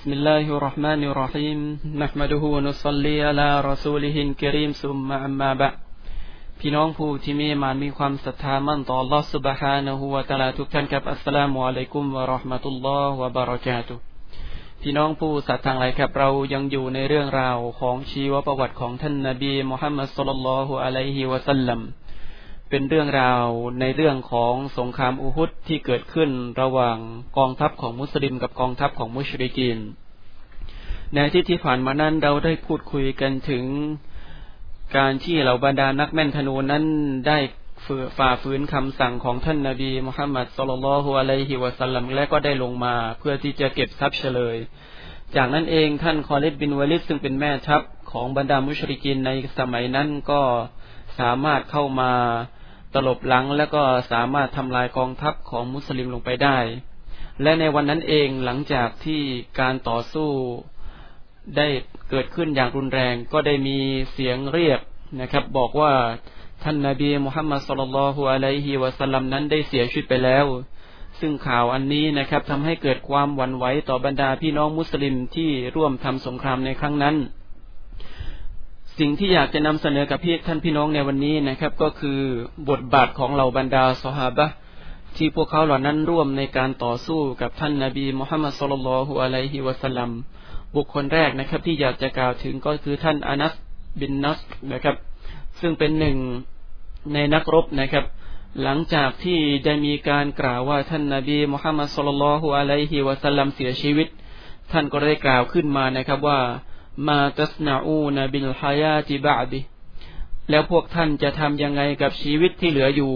بسم الله الرحمن الرحيم نحمده ونصلي على رسوله الكريم ثم أما بعد พี่น้องผู้ที่มีมารมีความศรัทธามั่นต่ออัลเลาะห์ซุบฮานะฮูวะตะอาลาทุกท่านครับอัสสลามุอะลัยกุมวะเราะห์มะตุลลอฮ์วะบะเราะกาตุฮ์พี่น้องผู้ศรัทธาทั้งหลายครับเรายังอยู่ในเรื่องราวของชีวประวัติของท่านนบีมุฮัมมัดศ็อลลัลลอฮุอะลัยฮิวะซัลลัมเป็นเรื่องราวในเรื่องของสงครามอูฮุดที่เกิดขึ้นระหว่างกองทัพของมุสลิมกับกองทัพของมุชริกีนในที่ผ่านมานั้นเราได้พูดคุยกันถึงการที่เหล่าบรรดานักแม่นธนูนั้นได้ฝ่าฝืนคำสั่งของท่านนบีมุฮัมมัดศ็อลลัลลอฮุอะลัยฮิวะซัลลัมและก็ได้ลงมาเพื่อที่จะเก็บทรัพย์เฉลยจากนั้นเองท่านคอลิดบินวะลิดซึ่งเป็นแม่ทัพของบรรดามุชริกีนในสมัยนั้นก็สามารถเข้ามาตลบหลังและก็สามารถทำลายกองทัพของมุสลิมลงไปได้และในวันนั้นเองหลังจากที่การต่อสู้ได้เกิดขึ้นอย่างรุนแรงก็ได้มีเสียงเรียกนะครับบอกว่าท่านนบีมุฮัมมัดศ็อลลัลลอฮุอะลัยฮิวะซัลลัมนั้นได้เสียชีวิตไปแล้วซึ่งข่าวอันนี้นะครับทำให้เกิดความหวั่นไหวต่อบรรดาพี่น้องมุสลิมที่ร่วมทำสงครามในครั้งนั้นสิ่งที่อยากจะนำเสนอกับพี่น้องในวันนี้นะครับก็คือบทบาทของเหล่าบรรดาซอฮาบะห์ที่พวกเขาเหล่านั้นร่วมในการต่อสู้กับท่านนบีมุฮัมมัดศ็อลลัลลอฮุอะลัยฮิวะซัลลัมบุคคลแรกนะครับที่อยากจะกล่าวถึงก็คือท่านอานัสบินนัสรนะครับซึ่งเป็นหนึ่งในนักรบนะครับหลังจากที่ได้มีการกล่าวว่าท่านนบีมุฮัมมัดศ็อลลัลลอฮุอะลัยฮิวะซัลลัมเสียชีวิตท่านก็ได้กล่าวขึ้นมานะครับว่ามาตัสนาอูนะบิลฮายาติบะอดิแล้วพวกท่านจะทำยังไงกับชีวิตที่เหลืออยู่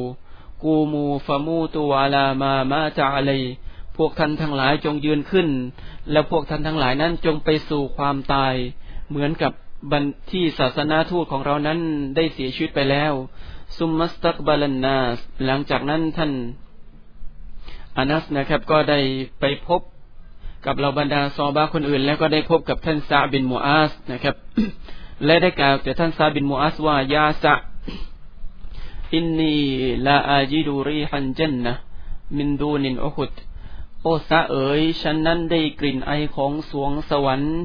กูมูฟะมูตุวะลามามาตะอะลัยพวกท่านทั้งหลายจงยืนขึ้นและพวกท่านทั้งหลายนั้นจงไปสู่ความตายเหมือนกับบัณฑิตที่ศาสนาทูตของเรานั้นได้เสียชีวิตไปแล้วซุมมัสตักบะลันนาสหลังจากนั้นท่านอานัสนะครับก็ได้ไปพบกับเราบรรดาซอฮาบะห์คนอื่นแล้วก็ได้พบกับท่านซะบินมูอาซนะครับ และได้กล่าวแก่ท่านซะบินมูอาซว่ายาซะอินนีลาอาจิดูรีฮันญันนะห์มินดูนินอูฮุดโอ้ซะเอ๋ยฉันนั้นได้กลิ่นไอของสวงสวรรค์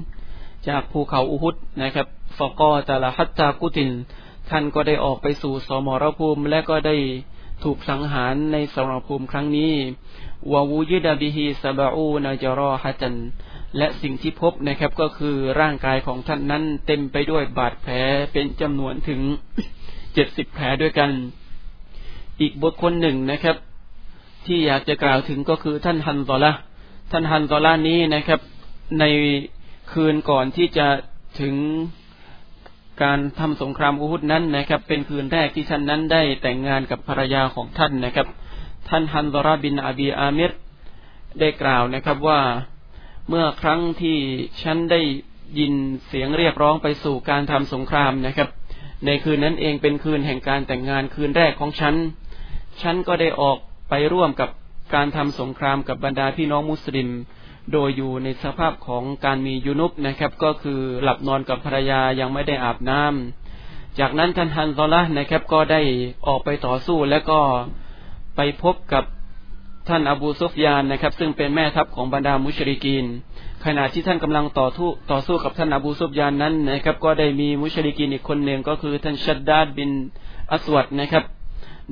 จากภูเขาอูฮุดนะครับฟะกอตะละฮัตตากุติลท่านก็ได้ออกไปสู่สมรภูมิและก็ได้ถูกสังหารในสมรภูมิครั้งนี้วะวูยิดะบิฮิซะบะอูนะจารอฮะตันและสิ่งที่พบนะครับก็คือร่างกายของท่านนั้นเต็มไปด้วยบาดแผลเป็นจำนวนถึง70แผลด้วยกันอีกบุคคลหนึ่งนะครับที่อยากจะกล่าวถึงก็คือท่านฮันซอละห์นี้นะครับในคืนก่อนที่จะถึงการทำสงครามอูฮุดนั้นนะครับเป็นคืนแรกที่ท่านนั้นได้แต่งงานกับภรรยาของท่านนะครับท่านฮันซอละห์บินอบีอามิรได้กล่าวนะครับว่าเมื่อครั้งที่ฉันได้ยินเสียงเรียกร้องไปสู่การทำสงครามนะครับในคืนนั้นเองเป็นคืนแห่งการแต่งงานคืนแรกของฉันก็ได้ออกไปร่วมกับการทำสงครามกับบรรดาพี่น้องมุสลิมโดยอยู่ในสภาพของการมียุนุบนะครับก็คือหลับนอนกับภรรยายังไม่ได้อาบน้ำจากนั้นท่านฮันซอละห์นะครับก็ได้ออกไปต่อสู้และก็ไปพบกับท่านอบูซุฟยานนะครับซึ่งเป็นแม่ทัพของบรรดามุชริกีนขณะที่ท่านกำลังต่อสู้กับท่านอบูซุฟยานนั้นนะครับก็ได้มีมุชริกีนอีกคนหนึ่งก็คือท่านชัดดาดบินอัสวัดนะครับ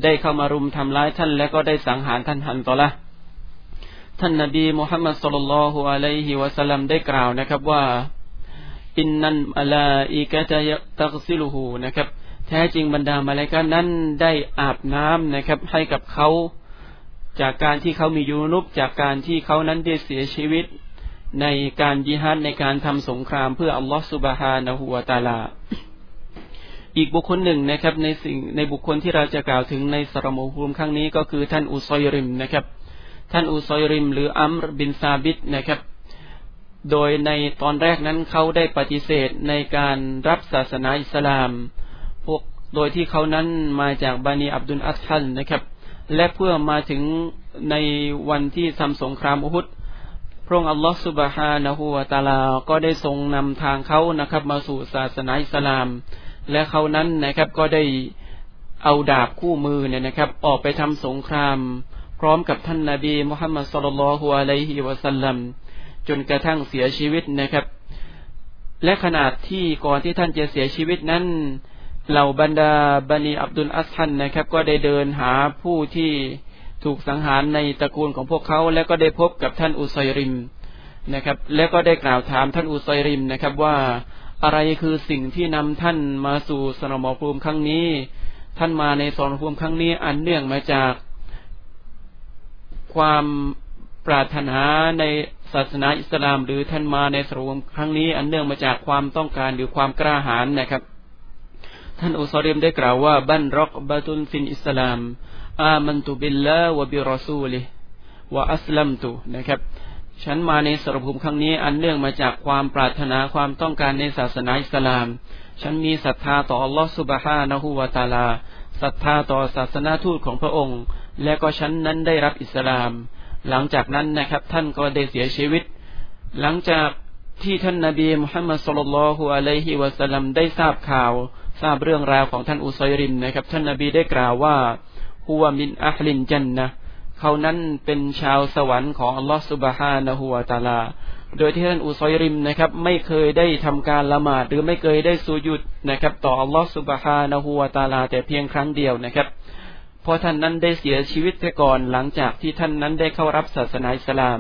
ได้เข้ามารุมทำร้ายท่านและก็ได้สังหารท่านฮันซอละห์ท่านนบีมุฮัมมัดศ็อลลัลลอฮุอะลัยฮิวะซัลลัมได้กล่าวนะครับว่าอินนัลมะลาอิกะตะตัฆซิลุฮูนะครับแท้จริงบรรดามะลาอิกะฮ์นั้นได้อาบน้ำนะครับให้กับเขาจากการที่เขามียูนุบจากการที่เขานั้นได้เสียชีวิตในการญิฮาดในการทำสงครามเพื่ออัลลอฮฺซุบฮานะฮูวะตะอาลาอีกบุคคลหนึ่งนะครับในบุคคลที่เราจะกล่าวถึงในสรมภูมิครั้งนี้ก็คือท่านอุซัยริมนะครับท่านอุซัยริมหรืออัมรบินซาบิตนะครับโดยในตอนแรกนั้นเขาได้ปฏิเสธในการรับศาสนาอิสลามโดยที่เขานั้นมาจากบานีอับดุลอัสฮันนะครับและเพื่อมาถึงในวันที่ทำสงครามอูฮุดพระองค์อัลลอฮฺซุบฮานะฮูวะตะอาลาก็ได้ทรงนำทางเขานะครับมาสู่ศาสนาอิสลามและเขานั้นนะครับก็ได้เอาดาบคู่มือเนี่ยนะครับออกไปทำสงครามพร้อมกับท่านนบีมุฮัมมัดศ็อลลัลลอฮุอะลัยฮิวะซัลลัม จนกระทั่งเสียชีวิตนะครับและขนาดที่ก่อนที่ท่านจะเสียชีวิตนั้นเหล่าบรรดาบันีอับดุลอัสฮันนะครับก็ได้เดินหาผู้ที่ถูกสังหารในตระกูลของพวกเขาและก็ได้พบกับท่านอุซัยริมนะครับและก็ได้กล่าวถามท่านอุซัยริมนะครับว่าอะไรคือสิ่งที่นำท่านมาสู่สนมภูมิครั้งนี้ท่านมาในสนมภูมิครั้งนี้อันเนื่องมาจากความปรารถนาในศาสนาอิสลามหรือท่านมาในสนมภูมิครั้งนี้อันเนื่องมาจากความต้องการหรือความกล้าหาญนะครับท่านอุซัยริมได้กล่าวว่าบันรักบะตุนฟินอิสลามอามันตุบิลลาห์วะบิรอซูลิฮิวะอัสลัมตุนะครับฉันมาในสรภูมิครั้งนี้อันเนื่องมาจากความปรารถนาความต้องการในศาสนาอิสลามฉันมีศรัทธาต่ออัลเลาะห์ซุบฮานะฮูวะตะอาลาศรัทธาต่อศาสนาทูตของพระองค์และก็ฉันนั้นได้รับอิสลามหลังจากนั้นนะครับท่านก็ได้เสียชีวิตหลังจากที่ท่านนบีมุฮัมมัดศ็อลลัลลอฮุอะลัยฮิวะซัลลัมได้ทราบเรื่องราวของท่านอุซัยริมนะครับท่านนบีได้กล่าวว่าฮุวะมินอัลลินจันนะห์เขานั้นเป็นชาวสวรรค์ของอัลลอฮฺซุบฮานะฮูวะตะอาลาโดยที่ท่านอุซัยริมนะครับไม่เคยได้ทำการละหมาดหรือไม่เคยได้สุญูดนะครับต่ออัลลอฮฺซุบฮานะฮูวะตะอาลาแต่เพียงครั้งเดียวนะครับเพราะท่านนั้นได้เสียชีวิตไปก่อนหลังจากที่ท่านนั้นได้เข้ารับศาสนาอิสลาม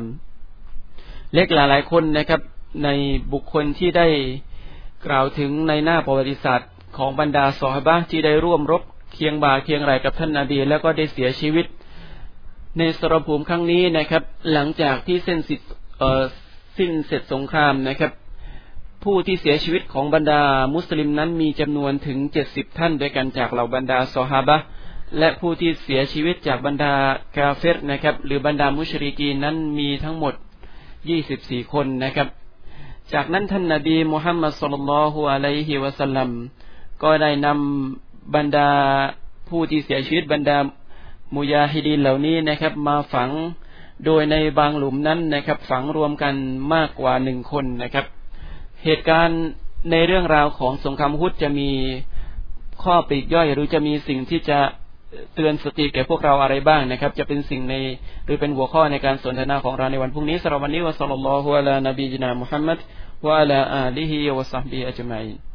เล็กหลายคนนะครับในบุคคลที่ได้กล่าวถึงในหน้าประวัติศาสตร์ของบรรดาซอฮาบะห์ที่ได้ร่วมรบเคียงบ่าเคียงไหล่กับท่านนบีแล้วก็ได้เสียชีวิตในสรภูมิครั้งนี้นะครับหลังจากที่สิ้นเสร็จสงครามนะครับผู้ที่เสียชีวิตของบรรดามุสลิมนั้นมีจำนวนถึง70ท่านด้วยกันจากเหล่าบรรดาซอฮาบะห์และผู้ที่เสียชีวิตจากบรรดากาเฟรนะครับหรือบรรดามุชริกีนนั้นมีทั้งหมด24คนนะครับจากนั้นท่านนบีมุฮัมมัดศ็อลลัลลอฮุอะลัยฮิวะซัลลัมก็ได้นำบรรดาผู้ที่เสียชีวิตบรรดามุญาฮิดีนเหล่านี้นะครับมาฝังโดยในบางหลุมนั้นนะครับฝังรวมกันมากกว่า1คนนะครับเหตุการณ์ในเรื่องราวของสงครามอุฮุดจะมีข้อปลีกย่อยหรือจะมีสิ่งที่จะเตือนสติแก่พวกเราอะไรบ้างนะครับจะเป็นสิ่งในหรือเป็นหัวข้อในการสนทนาของเราในวันพรุ่งนี้สำหรับวันนี้วะศ็อลลัลลอฮุอะลานบีญินามุฮัมมัดวะอะลาอาลิฮิวะศอฮบิฮิอัจมัยน